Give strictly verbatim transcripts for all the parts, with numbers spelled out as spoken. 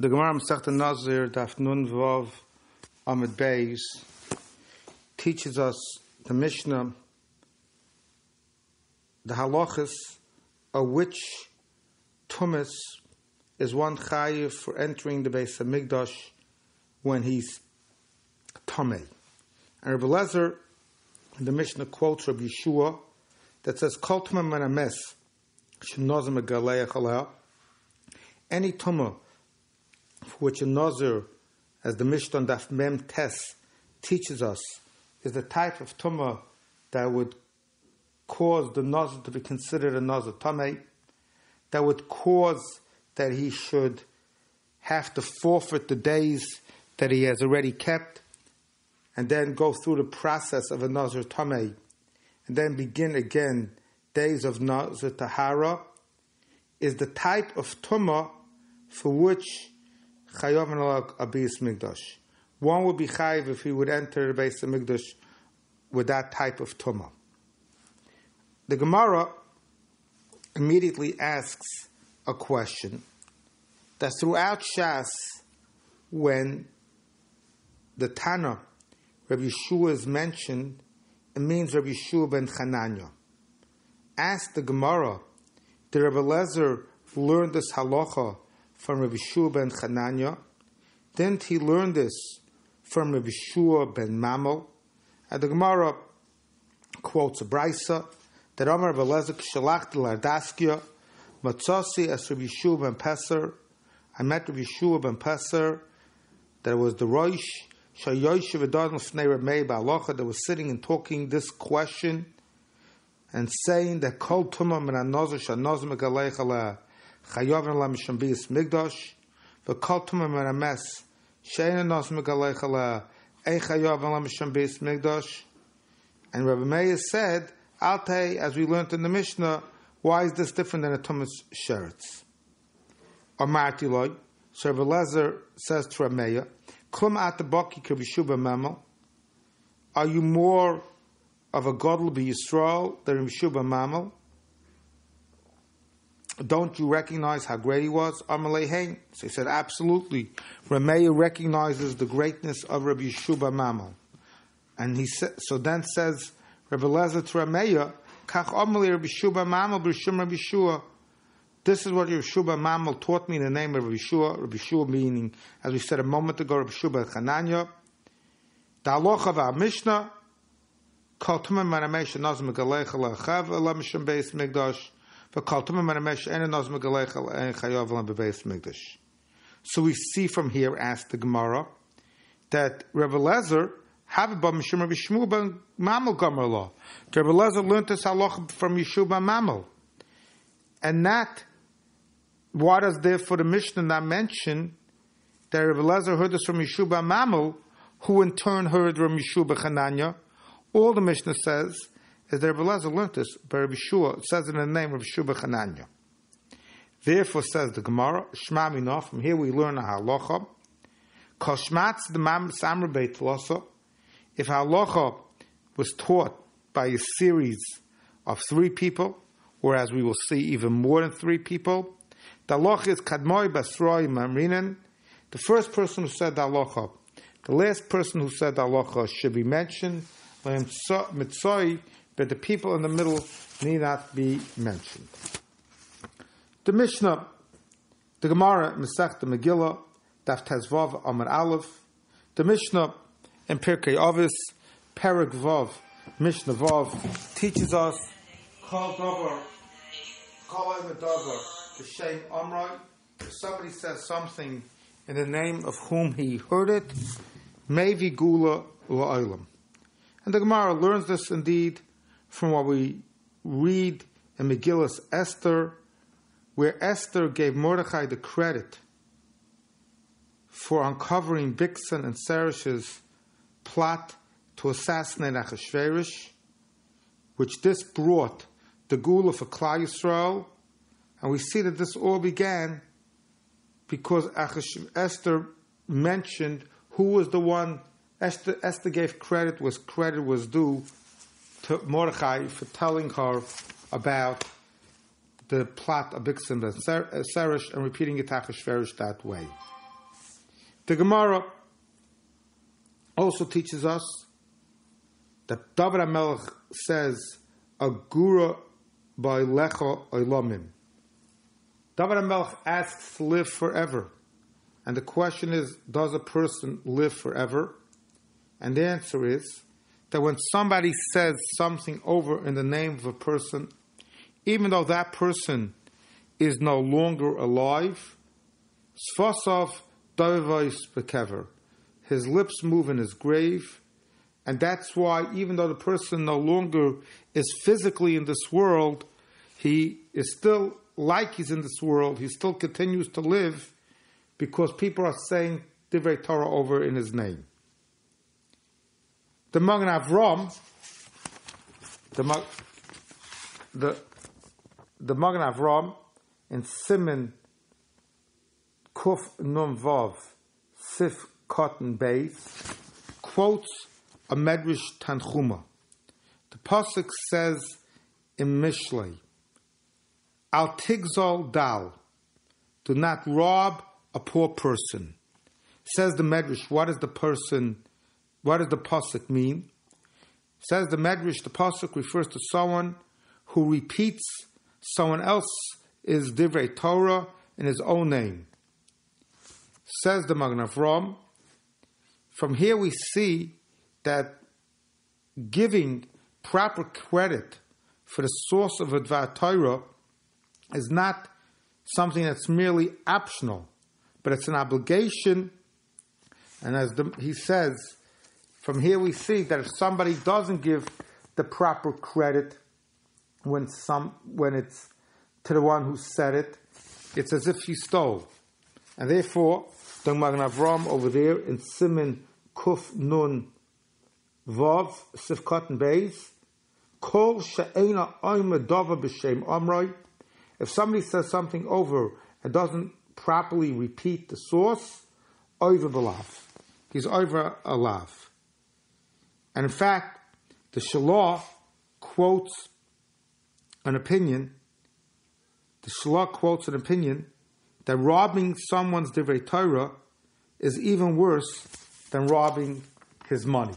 The Gemara Masechtan Nazir, Daf Nun Vav, Amid Beis, teaches us the Mishnah, the halachas, of which tumas is one chayiv for entering the Beis Hamikdash when he's tamei. And Rabbi Lezer, the Mishnah quotes Rabbi Yeshua that says, "Kol tumah min hames shenazir megaleich aleha." Any tumah for which a nazir, as the Mishnah Daf Mem Tes teaches us, is the type of tumah that would cause the nazir to be considered a nazir tameh, that would cause that he should have to forfeit the days that he has already kept, and then go through the process of a nazir tameh, and then begin again days of nazir tahara, is the type of tumah for which chayav analog a Beis Hamikdash. One would be chayav if he would enter the Beis Hamikdash with that type of tumah. The Gemara immediately asks a question that throughout Shas, when the Tanah, Rabbi Yeshua, is mentioned, it means Rabbi Shua ben Chananya. Ask the Gemara, did Rabbi Lezer learn this halacha from Rabbi Shua ben Chananya? Didn't he learn this from Rabbi Shua ben Mammal? And the Gemara quotes a Brysa that Amar Rabbi Lezer kishalachti lardaskia matzasi as Rabbi Shua ben Peser. I met Rabbi Shua ben Peser, that was the Roish shayoyishu v'dadon fnei Rabbi Meir ba'alocha, that was sitting and talking this question and saying that kol tumah min hanazir shenazir megaleich aleha chayav analog mishum Beis Hamikdash, v'kol tumah min hames she'ein nazir megaleich aleha ein chayav analog mishum Beis Hamikdash. And Rabbi Meir said, Altei, as we learned in the Mishnah, why is this different than a Tumas Sheretz? Amarti loy, so Rabbi Lezer says to Rabbi Meir, Klum atabaki ke Rabbi Shua ben Mammal, are you more of a godly B'Yisrael Yisrael than Rabbi Shua ben Mammal? Don't you recognize how great he was? Amalei, so he said, absolutely. Rabbi Meir recognizes the greatness of Rabbi Shua ben Mammal. And he sa- so then says Rabbi Lezer to Rabbi Meir, Kach Omeli Rabbi Shua ben Mammal B'Shum Rabbi Shua. This is what Rabbi Shua ben Mammal taught me in the name of Rabbi Shua. Rabbi Shua meaning, as we said a moment ago, Rabbi Shua ben Chananya. The halacha of our Mishnah, Kol tumah min hames shenazir megaleich aleha chayav analog mishum Beis Hamikdash, v'kol tumah min hames she'ein nazir megaleich aleha chayav analog Beis Hamikdash. So we see from here, asked the Gemara, that Rabbi Lezer Habib Mishum Rabbi Shmuel ben Mammal Gomerlah. Rabbi Lezer learned this halacha from Yeshua ben Mammal. And not, why does therefore the Mishnah not mention that Rabbi Lezer heard this from Yeshua ben Mammal, who in turn heard from Yeshua ben Chananya? All the Mishnah says is that Rabbi Lezer learned this, but Rabbi Shua, it says in the name of Yeshua ben Chananya. Therefore, says the Gemara, Shema Minah, from here we learn a halacha, Kol Shmatz the Mam Samra Beit Lasa. If halacha was taught by a series of three people, or as we will see, even more than three people, the halacha is kadmoi basroi mamrinen. The first person who said the halacha, the last person who said the halacha should be mentioned, but the people in the middle need not be mentioned. The Mishnah, the Gemara, Masechta Megillah, Daf Tezvav Amar Aleph, the Mishnah, and Pirkei Avos, Perek Vav, Mishnah Vav, teaches us, Kol Dover, Kol Dover, B'Shem Amroi. If somebody says something in the name of whom he heard it, Mevi Gula La'olam. And the Gemara learns this indeed from what we read in Megillas Esther, where Esther gave Mordechai the credit for uncovering Bixen and Seresh's plot to assassinate Achashverosh, which this brought the Gula for Klal Yisrael, and we see that this all began because Achash- Esther mentioned who was the one. Esther, Esther gave credit was credit was due to Mordechai for telling her about the plot of Bixen and Seresh and repeating it to Achashverosh that way. The Gemara also teaches us that David HaMelech says, Agura by Lecha Olamim. David HaMelech asks to live forever. And the question is, does a person live forever? And the answer is that when somebody says something over in the name of a person, even though that person is no longer alive, Sfosov Davivos Bekever. His lips move in his grave, and that's why even though the person no longer is physically in this world, he is still like he's in this world, he still continues to live because people are saying Divrei Torah over in his name. The Magen Avraham, the Mag, the the Magen Avraham in Siman Kuf Nun Vav Sif Cotton Beis quotes a Medrash Tanchuma. The pasuk says in Mishlei, "Al tigzol dal," do not rob a poor person. Says the Medrash, what does the person? What does the pasuk mean? Says the Medrash, the pasuk refers to someone who repeats someone else's divrei Torah in his own name. Says the Magen Avraham. From here we see that giving proper credit for the source of a divrei Torah is not something that's merely optional, but it's an obligation. And as the, he says, from here we see that if somebody doesn't give the proper credit when some when it's to the one who said it, it's as if he stole. And therefore, the Magen Avraham over there in Siman Kuf Nun Vav Sifkat and Beis, Kol She'ena Omer Dava B'Shem Amroi. If somebody says something over and doesn't properly repeat the source, over belav, he's over alav. And in fact, the Shalah quotes an opinion, the Shalah quotes an opinion that robbing someone's divrei Torah is even worse than robbing his money.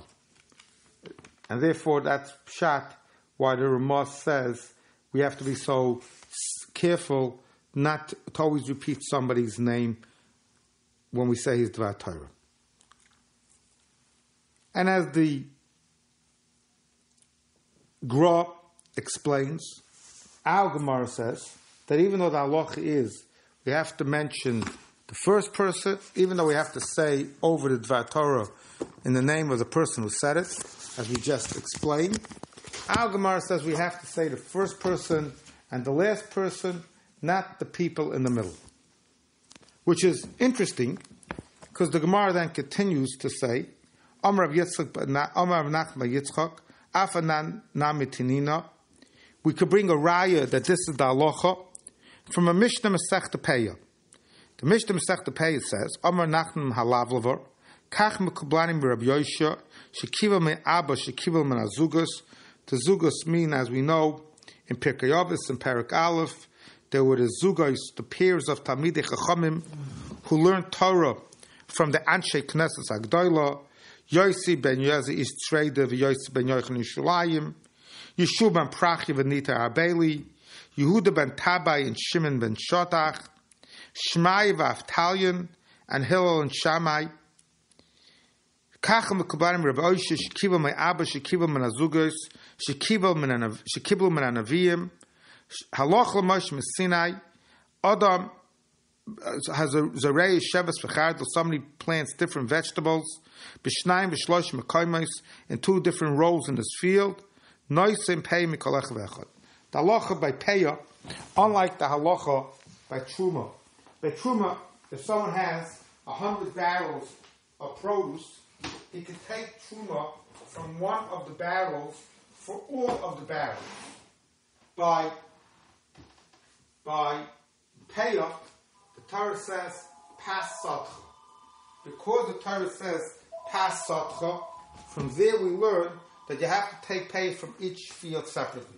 And therefore, that's pshat why the Ramah says we have to be so careful not to always repeat somebody's name when we say his divrei Torah. And as the Gra explains, our Gemara says that even though the halacha is we have to mention the first person, even though we have to say over the Dvar Torah in the name of the person who said it, as we just explained, our Gemara says we have to say the first person and the last person, not the people in the middle. Which is interesting, because the Gemara then continues to say, Amar Rav Nachman Yitzchak, we could bring a raya that this is the halacha from a Mishnah Masechta Peya. The Mishnah Masechta Peya says, Amar Nachman Halavlavar, Kach Mekublanim Rabbi Yeshua, Shekiva Me Abba, Shekiva Me Azugas. The Zugas mean, as we know, in Pirkei Avos and Parak Aleph, there were the Zugos, the peers of Talmidei Chachamim, who learned Torah from the Anshe Knesset Agdola. Yossi ben Yezi is Treda, Yossi ben Yochanan Shulayim, Yeshua ben Prachi v'Nita Arbeli, Yehuda ben Tabai and Shimon ben Shotach, Shmai v'Aftalion, and Hillel and Shammai. Kachem v'Kubarim Rabbi Oisha, Shekiva me'Abba, Shekiva me'Azugos, Shekiva me'Anaviyim, Haloch l'Moshe me'Sinai, Adam has a zarei shebes v'chardel. Somebody plants different vegetables. B'shnayim v'shlosh mekaymos in two different rows in this field. Noisim pei mikolech v'echad. The halacha by peya, unlike the halacha by truma. By truma, if someone has a hundred barrels of produce, he can take truma from one of the barrels for all of the barrels. By by peya, the Torah says pasatcha. Because the Torah says pasatcha, from there we learn that you have to take pay from each field separately.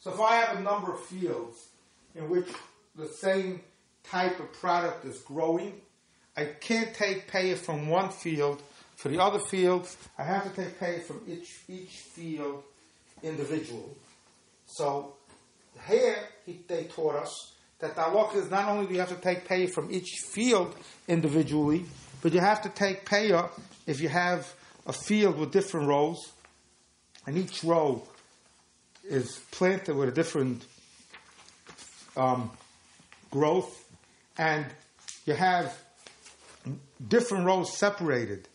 So if I have a number of fields in which the same type of product is growing, I can't take payah from one field for the other field. I have to take payah from each each field individual. So here he, they taught us that the halacha is not only do you have to take payah from each field individually, but you have to take payah if you have a field with different rows, and each row is planted with a different um, growth, and you have different rows separated.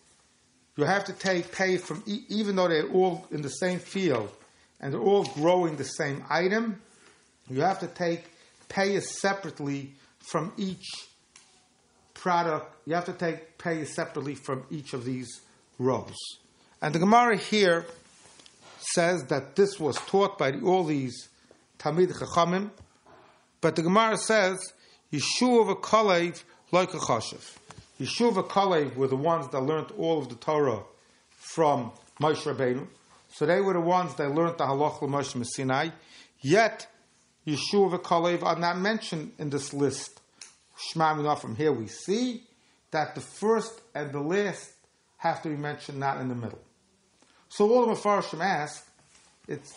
You have to take pay from, e- even though they're all in the same field and they're all growing the same item, you have to take pay separately from each product. You have to take pay separately from each of these rows. And the Gemara here says that this was taught by all these Talmid Chachamim, but the Gemara says Yeshua v'Kalev like a chashiv. Yeshua v'Kalev were the ones that learned all of the Torah from Moshe Rabbeinu, so they were the ones that learned the halachah l'Moshe from Sinai. Yet Yeshua v'Kalev are not mentioned in this list. Shema Minafim. Here we see that the first and the last have to be mentioned, not in the middle. So all the Mefarshim ask, it's,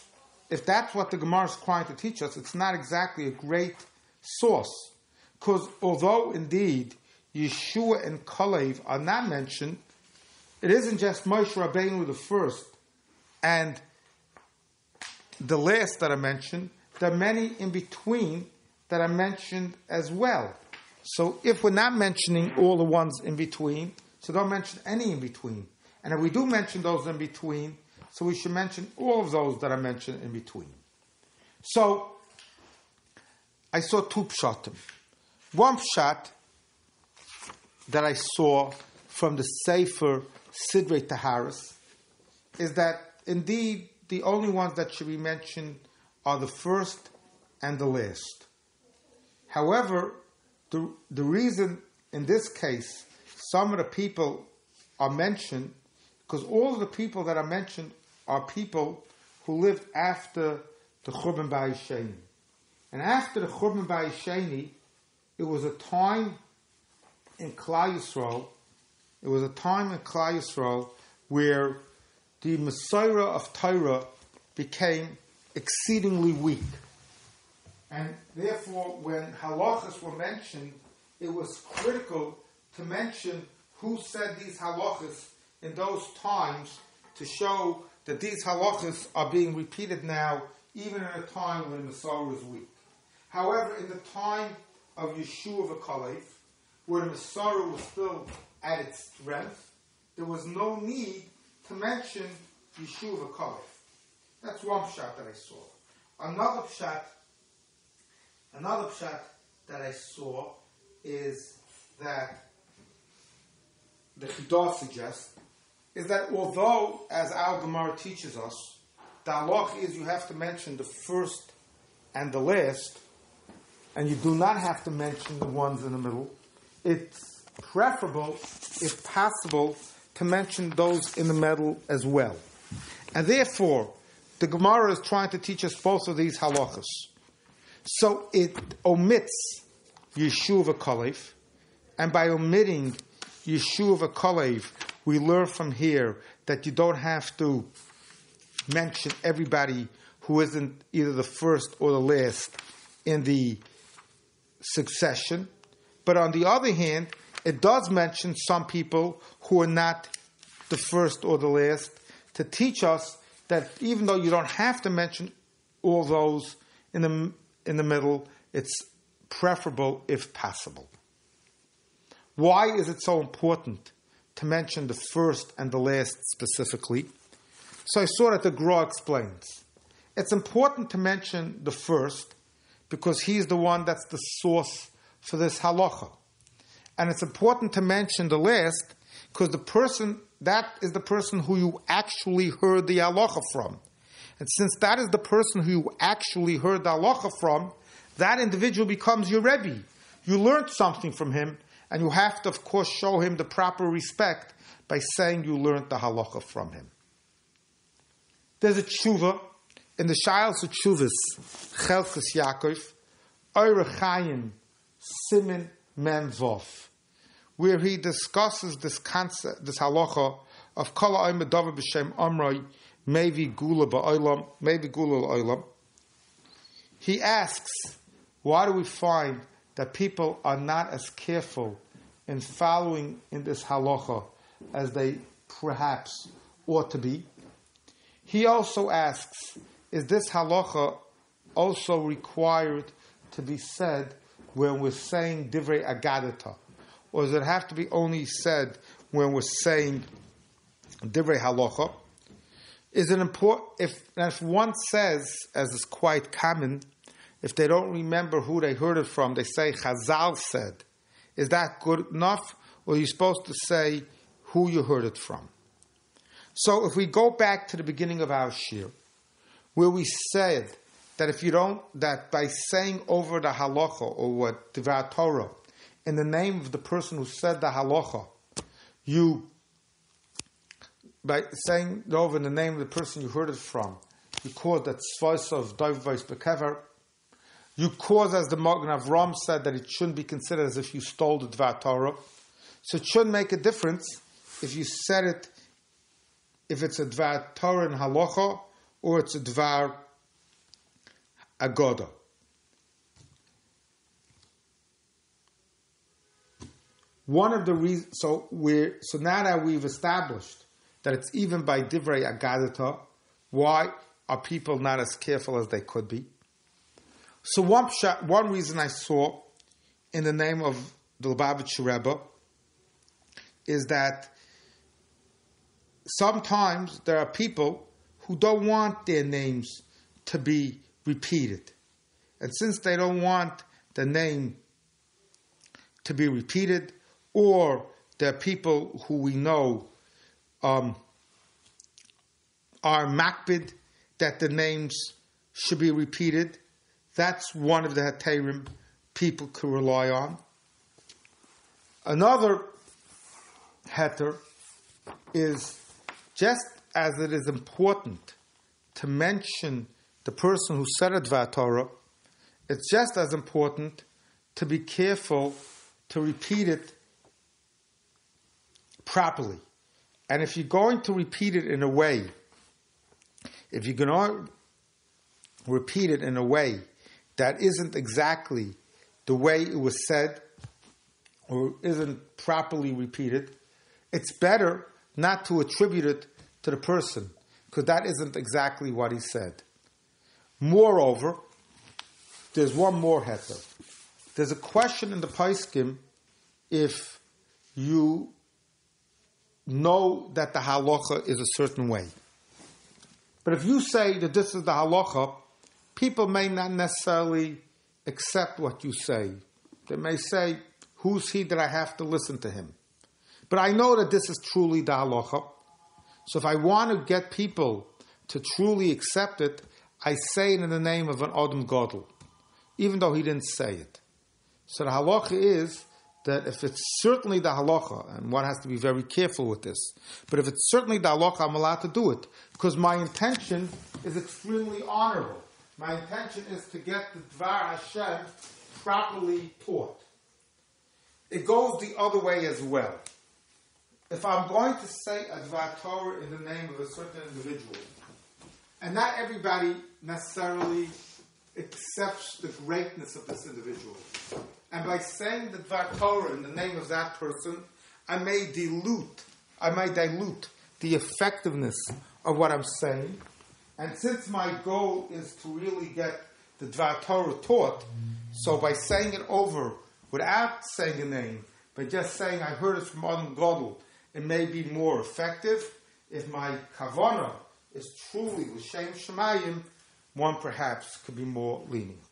if that's what the Gemara is trying to teach us, it's not exactly a great source. Because although indeed Yeshua and Kalev are not mentioned, it isn't just Moshe Rabbeinu the first and the last that are mentioned. There are many in between that are mentioned as well. So if we're not mentioning all the ones in between, so don't mention any in between. And if we do mention those in between, so we should mention all of those that are mentioned in between. So, I saw two pshatim. One pshat that I saw from the Sefer Sidrei Taharis is that indeed the only ones that should be mentioned are the first and the last. However, the, the reason in this case some of the people are mentioned, because all of the people that are mentioned are people who lived after the Churban Bayisheini. And after the Churban Bayisheini, it was a time in Klal Yisrael, it was a time in Klal Yisrael where the Masorah of Torah became exceedingly weak. And therefore, when halachas were mentioned, it was critical to mention who said these halachas in those times to show that these halachas are being repeated now, even in a time when the Masorah is weak. However, in the time of Yeshua v'Kalev, where the Masorah was still at its strength, there was no need to mention Yeshua v'Kalev. That's one pshat that I saw. Another pshat, another pshat that I saw is that the Chidah suggests, is that although, as our Gemara teaches us, the halach is you have to mention the first and the last, and you do not have to mention the ones in the middle, it's preferable, if possible, to mention those in the middle as well. And therefore, the Gemara is trying to teach us both of these halachas. So it omits Yeshua v'Kalev, and by omitting Yeshua v'Kalev, we learn from here that you don't have to mention everybody who isn't either the first or the last in the succession. But on the other hand, it does mention some people who are not the first or the last to teach us that even though you don't have to mention all those in the in the middle, it's preferable if possible. Why is it so important to mention the first and the last specifically? So I saw that the Gra explains. It's important to mention the first because he's the one that's the source for this halacha. And it's important to mention the last because the person, that is the person who you actually heard the halacha from. And since that is the person who you actually heard the halacha from, that individual becomes your Rebbe. You learned something from him, and you have to, of course, show him the proper respect by saying you learned the halacha from him. There's a tshuva in the Shilas of Tshuvas, Chelchus Yaakov, Eirechayim, Simin Memvov, where he discusses this concept, this halacha of kol ha'omer davar b'shem amrei mevi gula ba'olam, mevi gula l'olam. He asks, why do we find that people are not as careful in following in this halacha as they perhaps ought to be? He also asks, is this halacha also required to be said when we're saying divrei agadata? Or does it have to be only said when we're saying divrei halacha? Is it important, if, if one says, as is quite common, if they don't remember who they heard it from, they say Chazal said, is that good enough? Or are you supposed to say who you heard it from? So if we go back to the beginning of our shir, where we said that if you don't, that by saying over the halacha, or what, Divrei Torah, in the name of the person who said the halacha, you, by saying it over in the name of the person you heard it from, you cause that tzvos of Doivos Bekever, you cause, as the Magen Avraham said, that it shouldn't be considered as if you stole the Divrei Torah. So it shouldn't make a difference if you said it, if it's a Divrei Torah in halacha, or it's a Divrei Agoda. One of the reasons, so we're, so now that we've established that it's even by Divrei Agadata, why are people not as careful as they could be? So one one reason I saw in the name of the Lubavitcher Rebbe is that sometimes there are people who don't want their names to be repeated. And since they don't want the name to be repeated, or there are people who we know um, are makbid that the names should be repeated, that's one of the heterim people could rely on. Another heter is, just as it is important to mention the person who said a Dvar Torah, it's just as important to be careful to repeat it properly. And if you're going to repeat it in a way, if you're going to repeat it in a way that isn't exactly the way it was said, or isn't properly repeated, it's better not to attribute it to the person, because that isn't exactly what he said. Moreover, there's one more heter. There's a question in the Paiskim if you know that the halacha is a certain way. But if you say that this is the halacha, people may not necessarily accept what you say. They may say, who's he that I have to listen to him? But I know that this is truly the halacha. So if I want to get people to truly accept it, I say it in the name of an Adam Gadol, even though he didn't say it. So the halacha is that if it's certainly the halacha, and one has to be very careful with this, but if it's certainly the halacha, I'm allowed to do it, because my intention is extremely honorable. My intention is to get the Dvar Hashem properly taught. It goes the other way as well. If I'm going to say a Dvar Torah in the name of a certain individual, and not everybody necessarily accepts the greatness of this individual, and by saying the Dvar Torah in the name of that person, I may dilute, I may dilute the effectiveness of what I'm saying. And since my goal is to really get the Dvar Torah taught, so by saying it over without saying a name, but just saying I heard it from Adam Gadol, it may be more effective. If my kavanah is truly with Shem Shemayim, one perhaps could be more lenient.